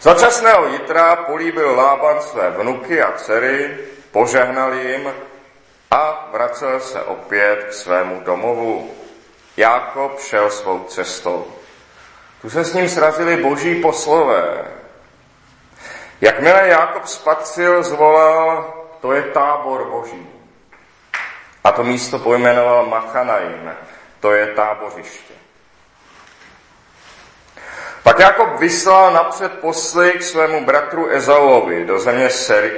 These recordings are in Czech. Začasného jitra políbil Lában své vnuky a dcery, požehnal jim a vracel se opět k svému domovu. Jákob šel svou cestou. Tu se s ním srazili boží poslové. Jakmile Jákob spatřil, zvolal, to je tábor boží. A to místo pojmenoval Machanajim, to je tábořiště. Pak Jákob vyslal napřed posly k svému bratru Ezauovi do země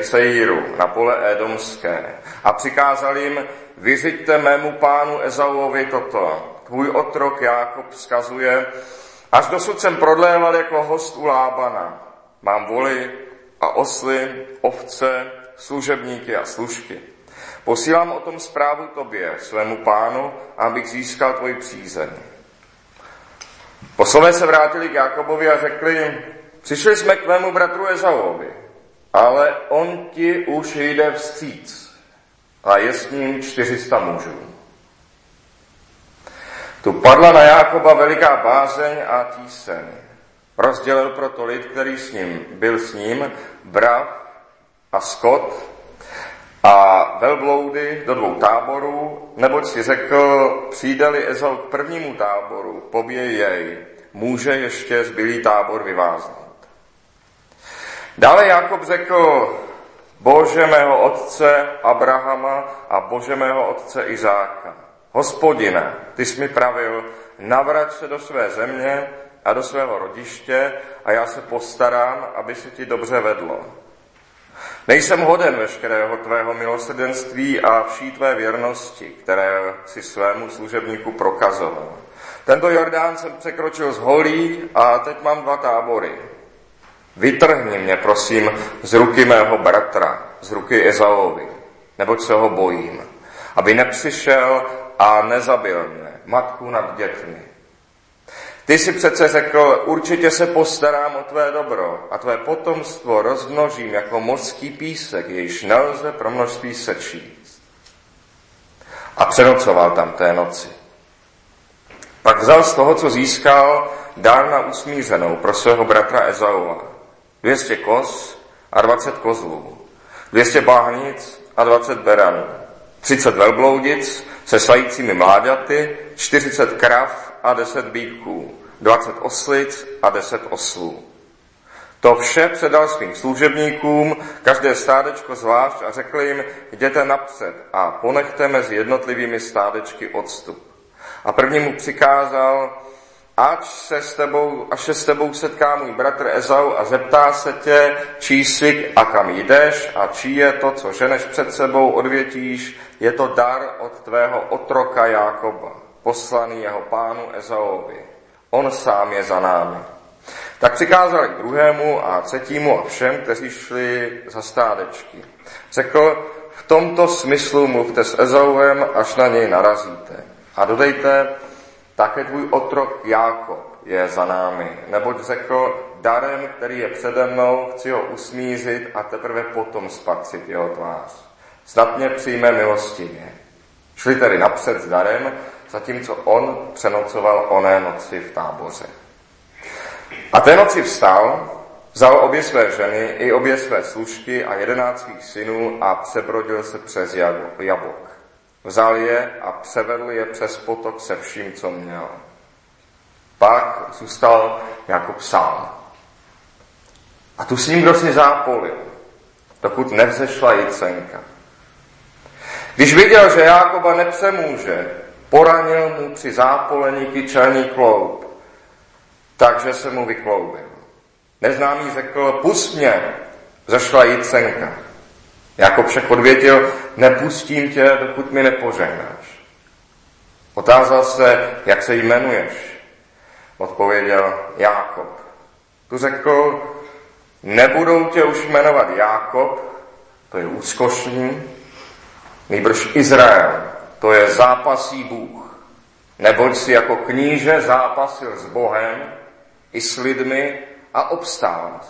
Sejíru na pole Edomské a přikázal jim, vyřiďte mému pánu Ezauovi toto. Tvůj otrok Jákob vzkazuje, až dosud jsem prodléval jako host u Lábana. Mám voly a osly, ovce, služebníky a služky. Posílám o tom zprávu tobě, svému pánu, abych získal tvoji přízeň. Poslové se vrátili k Jákobovi a řekli, přišli jsme k tvému bratru Ezauovi, ale on ti už jde vstříc a je s ním 400 mužů. Tu padla na Jákoba veliká bázeň a tíseň. Rozdělil proto lid, který byl s ním, brav a skot a velbloudy do dvou táborů, neboť si řekl, přijde-li Ezau k prvnímu táboru, pobije jej, může ještě zbylý tábor vyváznout. Dále Jákob řekl, Bože mého otce Abrahama a Bože mého otce Izáka, Hospodine, ty jsi mi pravil, navrať se do své země a do svého rodiště a já se postarám, aby se ti dobře vedlo. Nejsem hoden veškerého tvého milosrdenství a vší tvé věrnosti, které si svému služebníku prokazoval. Tento Jordán jsem překročil z holí a teď mám 2 tábory. Vytrhni mě, prosím, z ruky mého bratra, z ruky Ezauovi, neboť se ho bojím, aby nepřišel a nezabil mě, matku nad dětmi. Ty si přece řekl, určitě se postarám o tvé dobro a tvé potomstvo rozmnožím jako mořský písek, jejž nelze pro množství sečíst. A přenocoval tam té noci. Pak vzal z toho, co získal, dár na usmířenou pro svého bratra Ezaua. 200 koz a 20 kozlů, 200 bahnic a 20 beranů, 30 velbloudic se sajícími mláďaty, 40 krav a 10 býků, 20 oslic a 10 oslů. To vše předal svým služebníkům, každé stádečko zvlášť a řekl jim, jděte napřed a ponechte mezi jednotlivými stádečky odstup. A první mu přikázal, až se s tebou setká můj bratr Ezau a zeptá se tě, čí jsi a kam jdeš a čí je to, co ženeš před sebou, odvětíš, je to dar od tvého otroka Jákoba, poslaný jeho pánu Ezauovi. On sám je za námi. Tak přikázal k druhému a třetímu a všem, kteří šli za stádečky. Řekl, v tomto smyslu mluvte s Ezauem, až na něj narazíte. A dodejte, také tvůj otrok Jákob je za námi, neboť řekl, darem, který je přede mnou, chci ho usmířit a teprve potom spatřit jeho tvář. Snad mě přijme milostivě. Šli tedy napřed s darem, zatímco on přenocoval oné noci v táboře. A té noci vstal, vzal obě své ženy i obě své služky a 11 svých synů a přebrodil se přes Jabok. Vzal je a převedl je přes potok se vším, co měl. Pak zůstal Jákob sám. A tu s ním kdosi zápolil, dokud nevzešla jicenka. Když viděl, že Jákoba nepřemůže, poranil mu při zápolení kyčelní kloub, takže se mu vykloubil. Neznámý řekl, pusť mě, zešla jicenka. Jákob však odvětil, nepustím tě, dokud mi nepožehnáš. Otázal se, jak se jmenuješ. Odpověděl Jákob. Tu řekl, nebudou tě už jmenovat Jákob, to je úzkošný, nýbrž Izrael, to je zápasí Bůh. Neboť si jako kníže zápasil s Bohem i s lidmi a obstál.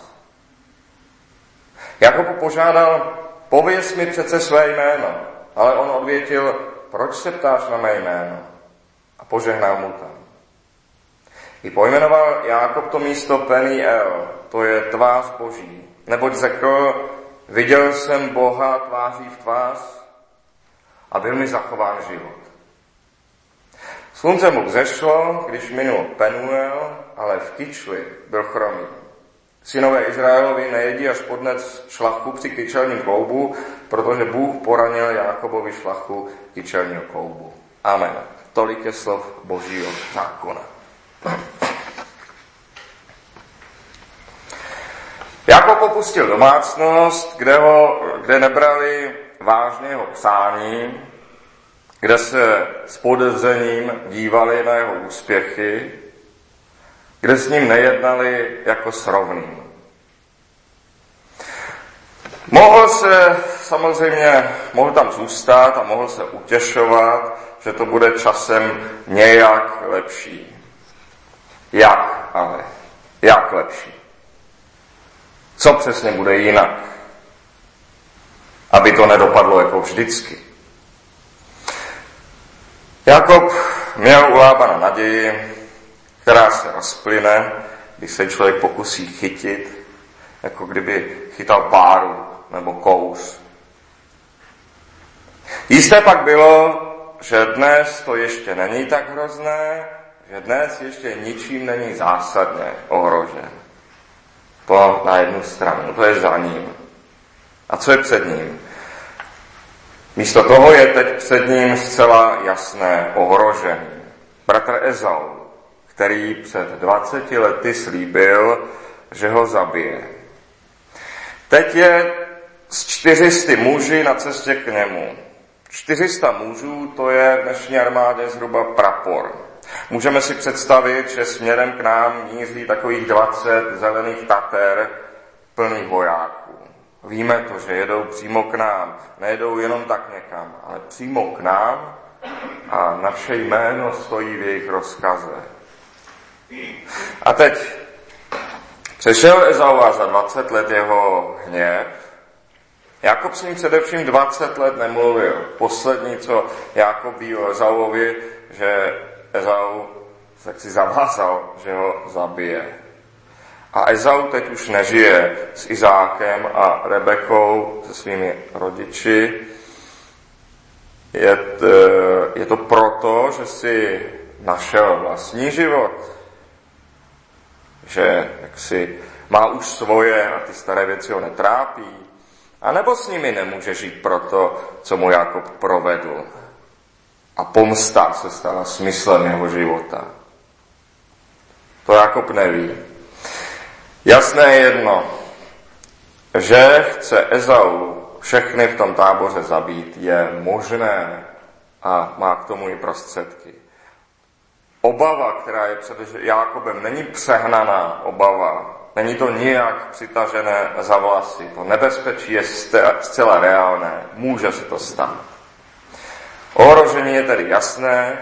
Jákobu požádal, pověz mi přece své jméno, ale on odvětil, proč se ptáš na mé jméno? A požehnal mu tam. I pojmenoval Jákob to místo Penuel, to je tvář Boží, neboť řekl, viděl jsem Boha tváří v tvář a byl mi zachován život. Slunce mu vzešlo, když minul Penuel, ale v kyčli byl chromý. Synové Izraelovi nejedí až podnec šlachtu při kyčelním kloubu, protože Bůh poranil Jákobovi šlachtu kyčelního kloubu. Amen. Tolik je slov Božího zákona. Jákob opustil domácnost, kde nebrali vážně jeho psání, kde se s podezřením dívali na jeho úspěchy, kde s ním nejednali jako s rovným. Mohl tam zůstat a mohl se utěšovat, že to bude časem nějak lepší. Jak ale? Jak lepší? Co přesně bude jinak? Aby to nedopadlo jako vždycky. Jákob měl u Lábana naději, která se rozplyne, když se člověk pokusí chytit, jako kdyby chytal páru nebo kous. Jisté pak bylo, že dnes to ještě není tak hrozné, že dnes ještě ničím není zásadně ohrožen. To na jednu stranu, to je za ním. A co je před ním? Místo toho je teď před ním zcela jasné ohrožení. Bratr Ezau, který před 20 lety slíbil, že ho zabije. Teď je z 400 muži na cestě k němu. 400 mužů, to je v dnešní armádě zhruba prapor. Můžeme si představit, že směrem k nám míří takových 20 zelených tater plných vojáků. Víme to, že jedou přímo k nám. Nejedou jenom tak někam, ale přímo k nám a naše jméno stojí v jejich rozkaze. A teď přešel Ezau za 20 let jeho hněv. Jákob s ním především 20 let nemluvil. Poslední, co Jákob ví o Ezauovi, že Ezau si zavázal, že ho zabije. A Ezau teď už nežije s Izákem a Rebekou, se svými rodiči. Je to proto, že si našel vlastní život. Že jaksi má už svoje a ty staré věci ho netrápí. A nebo s nimi nemůže žít proto, co mu Jákob provedl. A pomsta se stala smyslem jeho života. To Jákob neví. Jasné jedno, že chce Ezau všechny v tom táboře zabít, je možné a má k tomu i prostředky. Obava, která je před Jákobem, není přehnaná obava. Není to nijak přitažené za vlasy. To nebezpečí je zcela reálné. Může se to stát. Ohrožení je tedy jasné,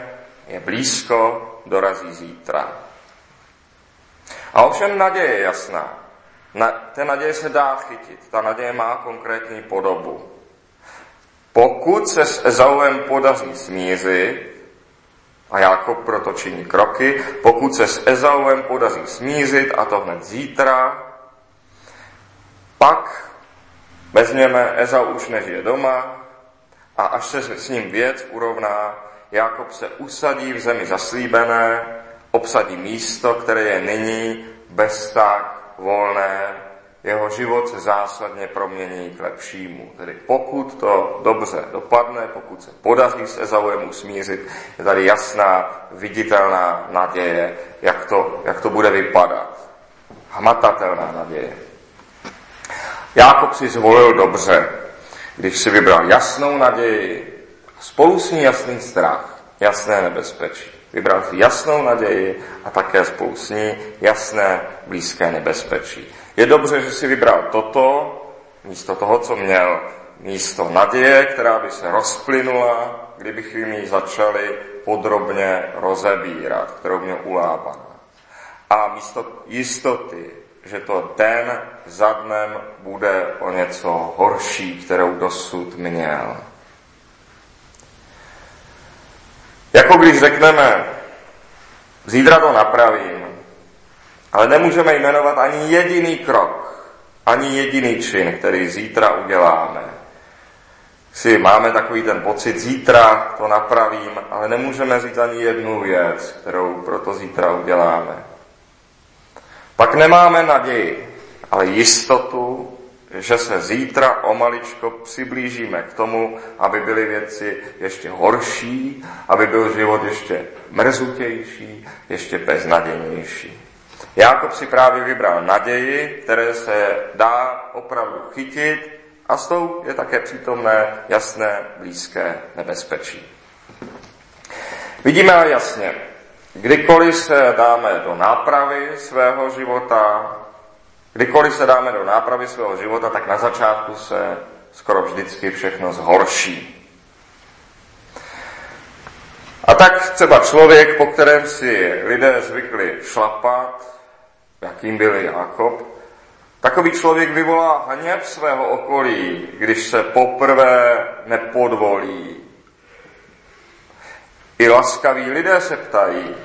je blízko, dorazí zítra. A ovšem naděje je jasná. Té naděje se dá chytit. Ta naděje má konkrétní podobu. Pokud se s Ezauem podaří smířit, a Jákob proto činí kroky, pokud se s Ezauem podaří smířit, a to hned zítra, pak vezměme, Ezau už nežije doma, a až se s ním věc urovná, Jákob se usadí v zemi zaslíbené, obsadí místo, které je nyní bez tak volné, jeho život se zásadně promění k lepšímu. Tedy pokud to dobře dopadne, pokud se podaří s Ezauem usmířit, je tady jasná, viditelná naděje, jak to bude vypadat. Hmatatelná naděje. Jákob si zvolil dobře, když si vybral jasnou naději, spolu s ní jasný strach, jasné nebezpečí. Vybral si jasnou naději a také spolu s ní jasné blízké nebezpečí. Je dobře, že si vybral toto, místo toho, co měl, místo naděje, která by se rozplynula, kdybychom ji začali podrobně rozebírat, kterou měl u Lábana. A místo jistoty, že to den za dnem bude o něco horší, kterou dosud měl. Jako když řekneme, zítra to napravím, Ale nemůžeme jmenovat ani jediný krok, ani jediný čin, který zítra uděláme. Si máme takový ten pocit, zítra to napravím, ale nemůžeme říct ani jednu věc, kterou proto zítra uděláme. Pak nemáme naději, ale jistotu, že se zítra o maličko přiblížíme k tomu, aby byly věci ještě horší, aby byl život ještě mrzutější, ještě beznadějnější. Jákob si právě vybral naději, které se dá opravdu chytit a s tou je také přítomné jasné, blízké nebezpečí. Vidíme jasně, kdykoliv se dáme do nápravy svého života, tak na začátku se skoro vždycky všechno zhorší. A tak třeba člověk, po kterém si lidé zvykli šlapat, jakým byl Jákob, takový člověk vyvolá hněv svého okolí, když se poprvé nepodvolí. I laskaví lidé se ptají,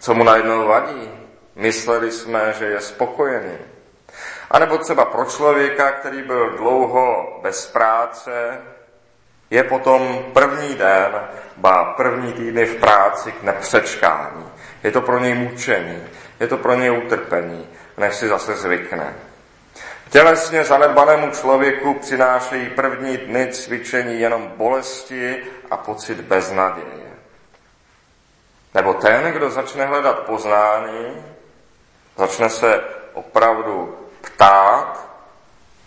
co mu najednou vadí. Mysleli jsme, že je spokojený. A nebo třeba pro člověka, který byl dlouho bez práce, je potom první den, ba první týdny v práci k nepřečkání. Je to pro něj mučení, je to pro něj utrpení, než si zase zvykne. Tělesně zanedbanému člověku přinášejí první dny cvičení jenom bolesti a pocit beznaděje. Nebo ten, kdo začne hledat poznání, začne se opravdu ptát,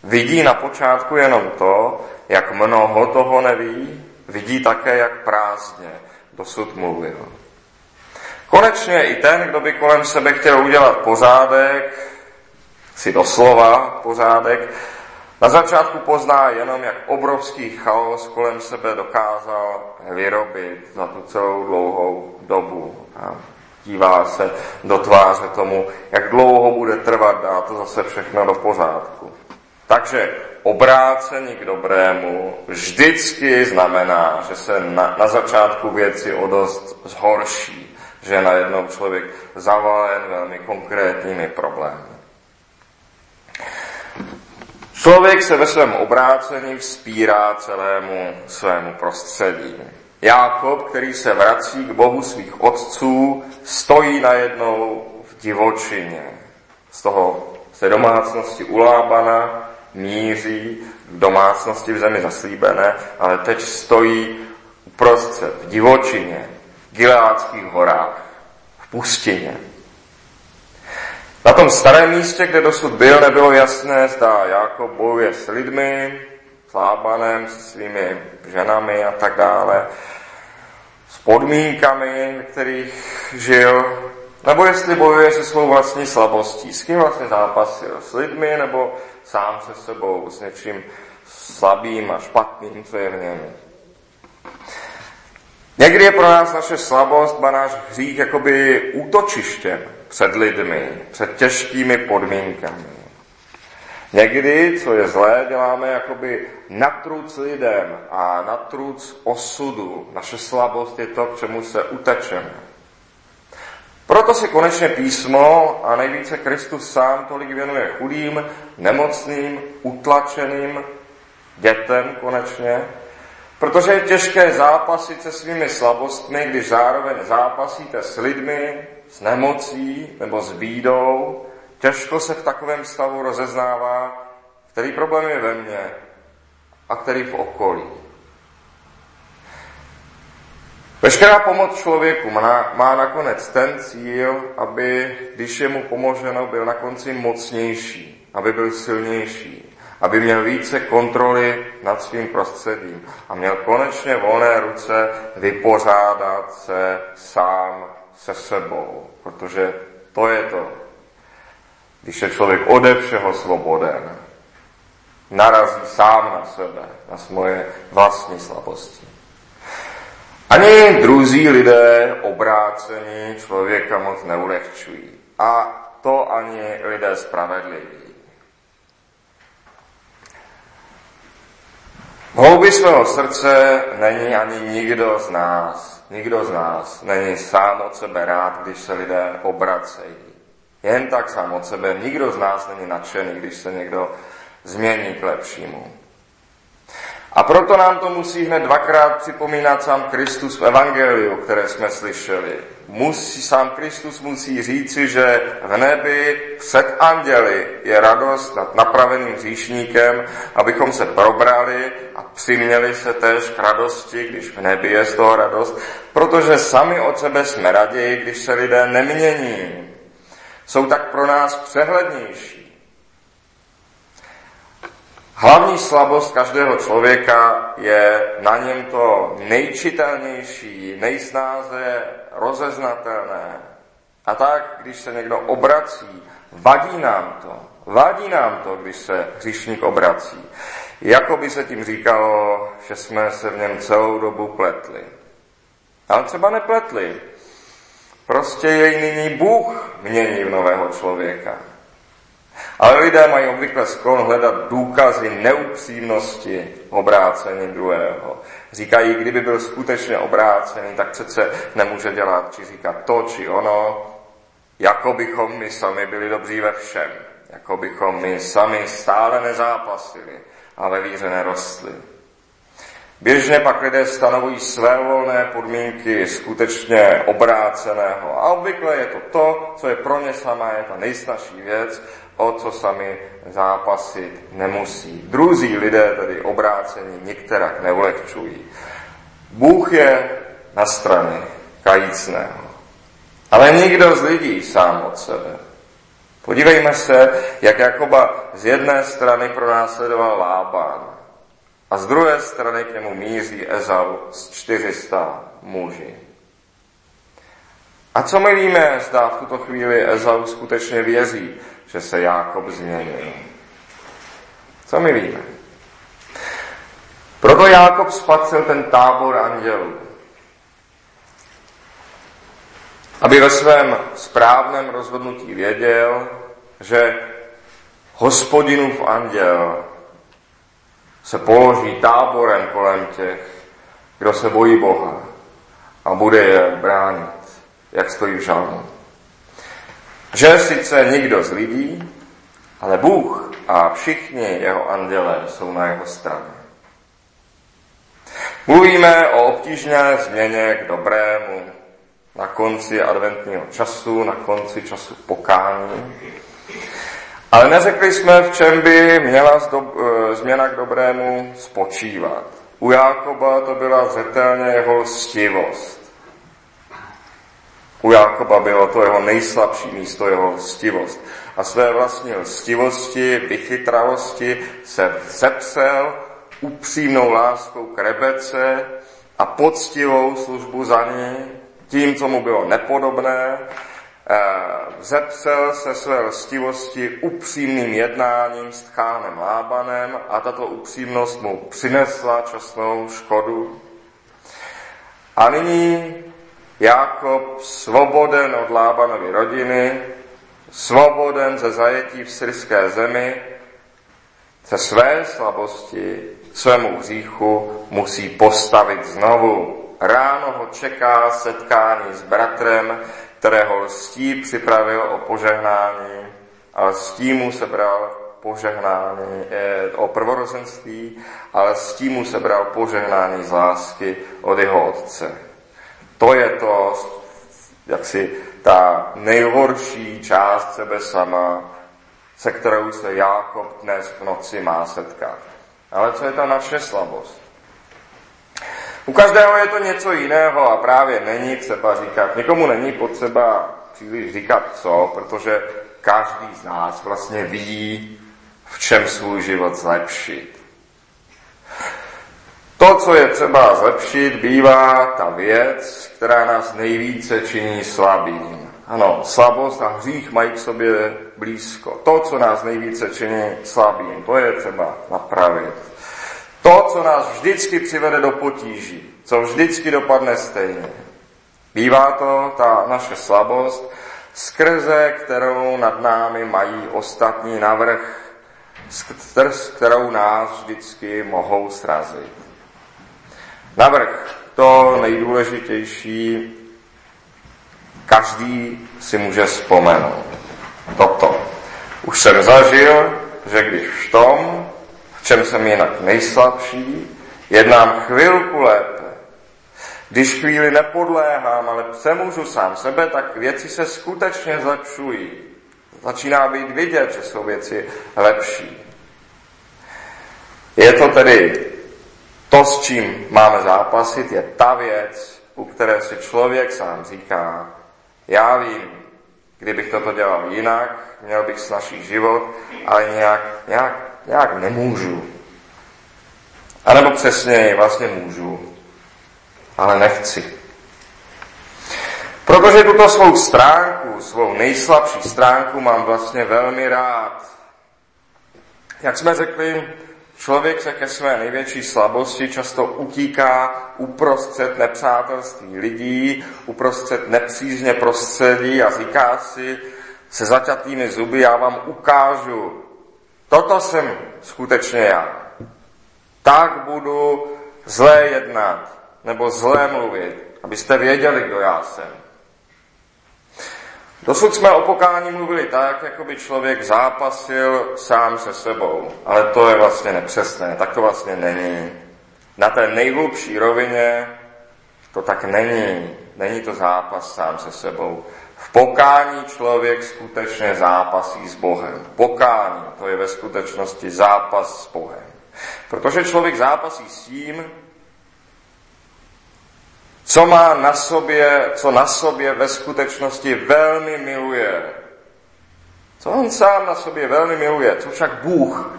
vidí na počátku jenom to, jak mnoho toho neví, vidí také, jak prázdně dosud mluvil. Konečně i ten, kdo by kolem sebe chtěl udělat pořádek, si doslova pořádek, na začátku pozná jenom, jak obrovský chaos kolem sebe dokázal vyrobit za tu celou dlouhou dobu. A dívá se do tváře tomu, jak dlouho bude trvat dát to zase všechno do pořádku. Takže obrácení k dobrému vždycky znamená, že se na začátku věci o dost zhorší, že je najednou člověk zavalen velmi konkrétními problémy. Člověk se ve svém obrácení vzpírá celému svému prostředí. Jákob, který se vrací k Bohu svých otců, stojí najednou v divočině. Z té domácnosti u Lábana míří k domácnosti v zemi zaslíbené, ale teď stojí uprostřed v divočině, v Giládských horách, v pustině. Na tom starém místě, kde dosud byl, nebylo jasné, zda Jákob bojuje s lidmi, s Lábanem, se svými ženami a tak dále, s podmínkami, v kterých žil, nebo jestli bojuje se svou vlastní slabostí. S kým vlastně zápasil? S lidmi nebo sám se sebou, s něčím slabým a špatným, co je v něm? Někdy je pro nás naše slabost, ba náš hřích, jakoby útočištěm před lidmi, před těžkými podmínkami. Někdy, co je zlé, děláme jakoby natruc lidem a natruc osudu. Naše slabost je to, k čemu se utečeme. Proto se konečně písmo a nejvíce Kristus sám tolik věnuje chudým, nemocným, utlačeným, dětem konečně, protože je těžké zápasit se svými slabostmi, když zároveň zápasíte s lidmi, s nemocí nebo s bídou. Těžko se v takovém stavu rozeznává, který problém je ve mně a který v okolí. Veškerá pomoc člověku má nakonec ten cíl, aby, když je mu pomoženo, byl na konci mocnější, aby byl silnější, aby měl více kontroly nad svým prostředím a měl konečně volné ruce vypořádat se sám se sebou, protože to je to, když je člověk ode všeho svoboden, narazí sám na sebe, na svoje vlastní slabosti. Ani druzí lidé obrácení člověka moc neulehčují a to ani lidé spravedliví. V hloubi svého srdce není ani nikdo z nás. Nikdo z nás není sám od sebe rád, když se lidé obracejí. jen tak sám od sebe. Nikdo z nás není nadšený, když se někdo změní k lepšímu. A proto nám to musí hned dvakrát připomínat sám Kristus v evangeliu, které jsme slyšeli. Sám Kristus musí říci, že v nebi před anděli je radost nad napraveným hříšníkem, abychom se probrali a přiměli se též k radosti, když v nebi je z toho radost, protože sami od sebe jsme raději, když se lidé nemění. Jsou tak pro nás přehlednější. Hlavní slabost každého člověka je na něm to nejčitelnější, nejsnáze rozeznatelné. A tak, když se někdo obrací, vadí nám to, když se hříšník obrací. Jako by se tím říkalo, že jsme se v něm celou dobu pletli. Ale třeba nepletli. Prostě jej nyní Bůh mění v nového člověka. Ale lidé mají obvykle sklon hledat důkazy neupřímnosti obrácení druhého. Říkají, kdyby byl skutečně obrácený, tak přece nemůže dělat či říkat to, či ono, jako bychom my sami byli dobří ve všem, jako bychom my sami stále nezápasili a ve víře nerostli. Běžně pak lidé stanovují své volné podmínky skutečně obráceného a obvykle je to to, co je pro ně samé, je ta nejsnažší věc, o co sami zápasit nemusí. Druzí lidé tedy obrácení nikterak neulehčují. Bůh je na straně kajícného, ale nikdo z lidí sám od sebe. Podívejme se, jak Jakoba z jedné strany pronásledoval Lában a z druhé strany k němu míří Ezau s 400 muži. A co my víme, zda v tuto chvíli Ezau skutečně věří, že se Jákob změnil? Co my víme? Proto Jákob spatřil ten tábor andělů, aby ve svém správném rozhodnutí věděl, že Hospodinův anděl se položí táborem kolem těch, kdo se bojí Boha a bude je bránit, jak stojí v žalmu. Že sice nikdo z lidí, ale Bůh a všichni jeho andělé jsou na jeho straně. Mluvíme o obtížné změně k dobrému na konci adventního času, na konci času pokání. Ale neřekli jsme, v čem by měla změna k dobrému spočívat. U Jákoba to byla zřetelně jeho lstivost. U Jákoba bylo to jeho nejslabší místo, jeho lstivost. A své vlastní lstivosti, vychytralosti se zepsel upřímnou láskou k Rebece a poctivou službu za ní, tím, co mu bylo nepodobné. Zepsel se své lstivosti upřímným jednáním s tchánem Lábanem a tato upřímnost mu přinesla časnou škodu. A nyní Jákob, svoboden od Lábanovy rodiny, svoboden ze zajetí v syrské zemi, se své slabosti, svému hříchu musí postavit znovu. Ráno ho čeká setkání s bratrem, kterého lstí připravil o požehnání, ale lstí mu sebral požehnání o prvorozenství, ale lstí mu sebral požehnání z lásky od jeho otce. To je to, jaksi ta nejhorší část sebe sama, se kterou se Jákob dnes v noci má setkat. Ale co je ta naše slabost? U každého je to něco jiného a právě není třeba říkat, nikomu není potřeba příliš říkat co, protože každý z nás vlastně ví, v čem svůj život zlepšit. To, co je třeba zlepšit, bývá ta věc, která nás nejvíce činí slabým. Ano, slabost a hřích mají k sobě blízko. To, co nás nejvíce činí slabým, to je třeba napravit. To, co nás vždycky přivede do potíží, co vždycky dopadne stejně, bývá to ta naše slabost, skrze kterou nad námi mají ostatní navrch, skrz kterou nás vždycky mohou srazit. Navrch, to nejdůležitější, každý si může vzpomenout. toto. Už jsem zažil, že když v tom, v čem jsem jinak nejslabší, jednám chvilku lépe. Když chvíli nepodléhám, ale přemůžu sám sebe, tak věci se skutečně zlepšují. Začíná být vidět, že jsou věci lepší. Je to tedy to, s čím máme zápasit, je ta věc, u které si člověk sám říká, já vím, kdybych toto dělal jinak, měl bych snazší život, ale nějak nemůžu. A nebo přesněji, vlastně můžu, ale nechci. Protože tuto svou stránku, svou nejslabší stránku mám vlastně velmi rád. Jak jsme řekli, člověk se ke své největší slabosti často utíká uprostřed nepřátelství lidí, uprostřed nepřízně prostředí a říká si se zaťatými zuby, já vám ukážu, toto jsem skutečně já. Tak budu zlé jednat nebo zlé mluvit, abyste věděli, kdo já jsem. Dosud jsme o pokání mluvili tak, jako by člověk zápasil sám se sebou. Ale to je vlastně nepřesné, tak to vlastně není. Na té nejhlubší rovině to tak není. Není to zápas sám se sebou. V pokání člověk skutečně zápasí s Bohem. Pokání to je ve skutečnosti zápas s Bohem. Protože člověk zápasí s tím, co má na sobě, co na sobě ve skutečnosti velmi miluje. Co on sám na sobě velmi miluje, co však Bůh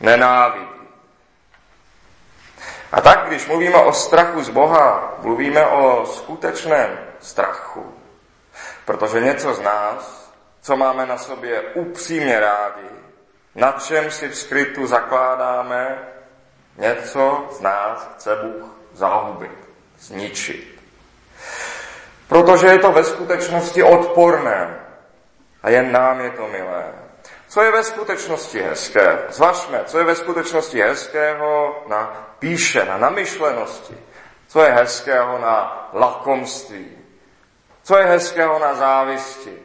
nenávidí. A tak, když mluvíme o strachu z Boha, mluvíme o skutečném strachu. Protože něco z nás, co máme na sobě upřímně rádi, na čem si v skrytu zakládáme, něco z nás chce Bůh zahubit. Zničit. Protože je to ve skutečnosti odporné a jen nám je to milé. Co je ve skutečnosti hezké? Zvažme, co je ve skutečnosti hezkého na píše, na namyšlenosti. Co je hezkého na lakomství. Co je hezkého na závisti.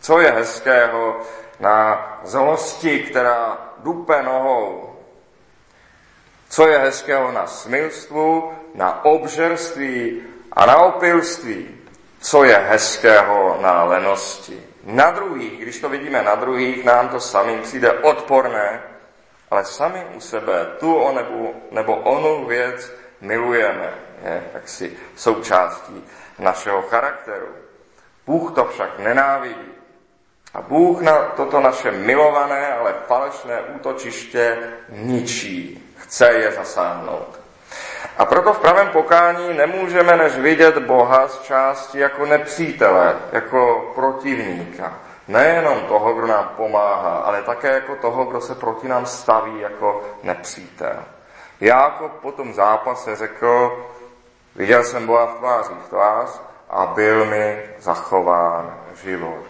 Co je hezkého na zlosti, která dupe nohou. Co je hezkého na smilstvu, na obžerství a na opilství, co je hezkého na lenosti. Na druhých, když to vidíme na druhých, nám to samým přijde odporné, ale sami u sebe tu nebo onu věc milujeme, je jaksi součástí našeho charakteru. Bůh to však nenávidí. A Bůh na toto naše milované, ale falešné útočiště ničí, chce je zasáhnout. A proto v pravém pokání nemůžeme než vidět Boha z části jako nepřítele, jako protivníka. Nejenom toho, kdo nám pomáhá, ale také jako toho, kdo se proti nám staví jako nepřítel. Jákob po tom zápase řekl, viděl jsem Boha v tváří v tvář a byl mi zachován život.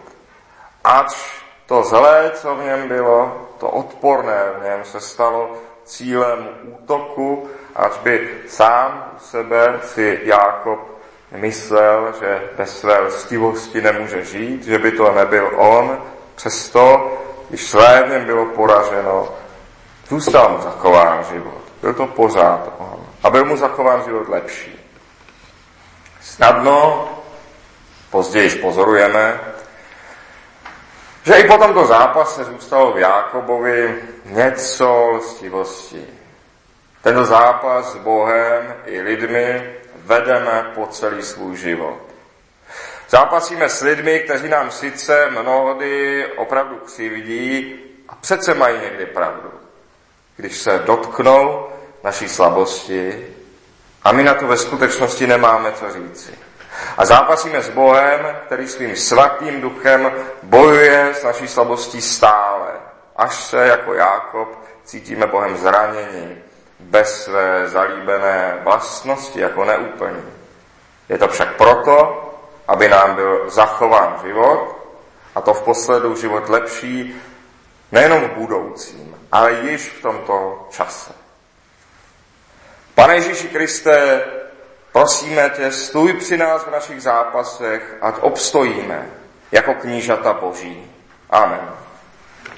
Ač to zlé, co v něm bylo, to odporné v něm se stalo cílem útoku, až by sám sebe si Jákob myslel, že ve své lstivosti nemůže žít, že by to nebyl on, přesto, když své v něm bylo poraženo, zůstal mu zachován život. Byl to pořád on. A byl mu zachován život lepší. Snadno, později pozorujeme, že i po tomto zápase zůstalo v Jákobovi něco lstivosti. Tento zápas s Bohem i lidmi vedeme po celý svůj život. Zápasíme s lidmi, kteří nám sice mnohdy opravdu křivdí a přece mají někdy pravdu, když se dotknou naší slabosti a my na to ve skutečnosti nemáme co říci. A zápasíme s Bohem, který svým svatým duchem bojuje s naší slabostí stále, až se jako Jákob cítíme Bohem zranění, bez své zalíbené vlastnosti, jako neúplní. Je to však proto, aby nám byl zachován život, a to v posledu život lepší nejenom v budoucím, ale již v tomto čase. Pane Ježíši Kriste, prosíme tě, stůj při nás v našich zápasech, ať obstojíme jako knížata Boží. Amen.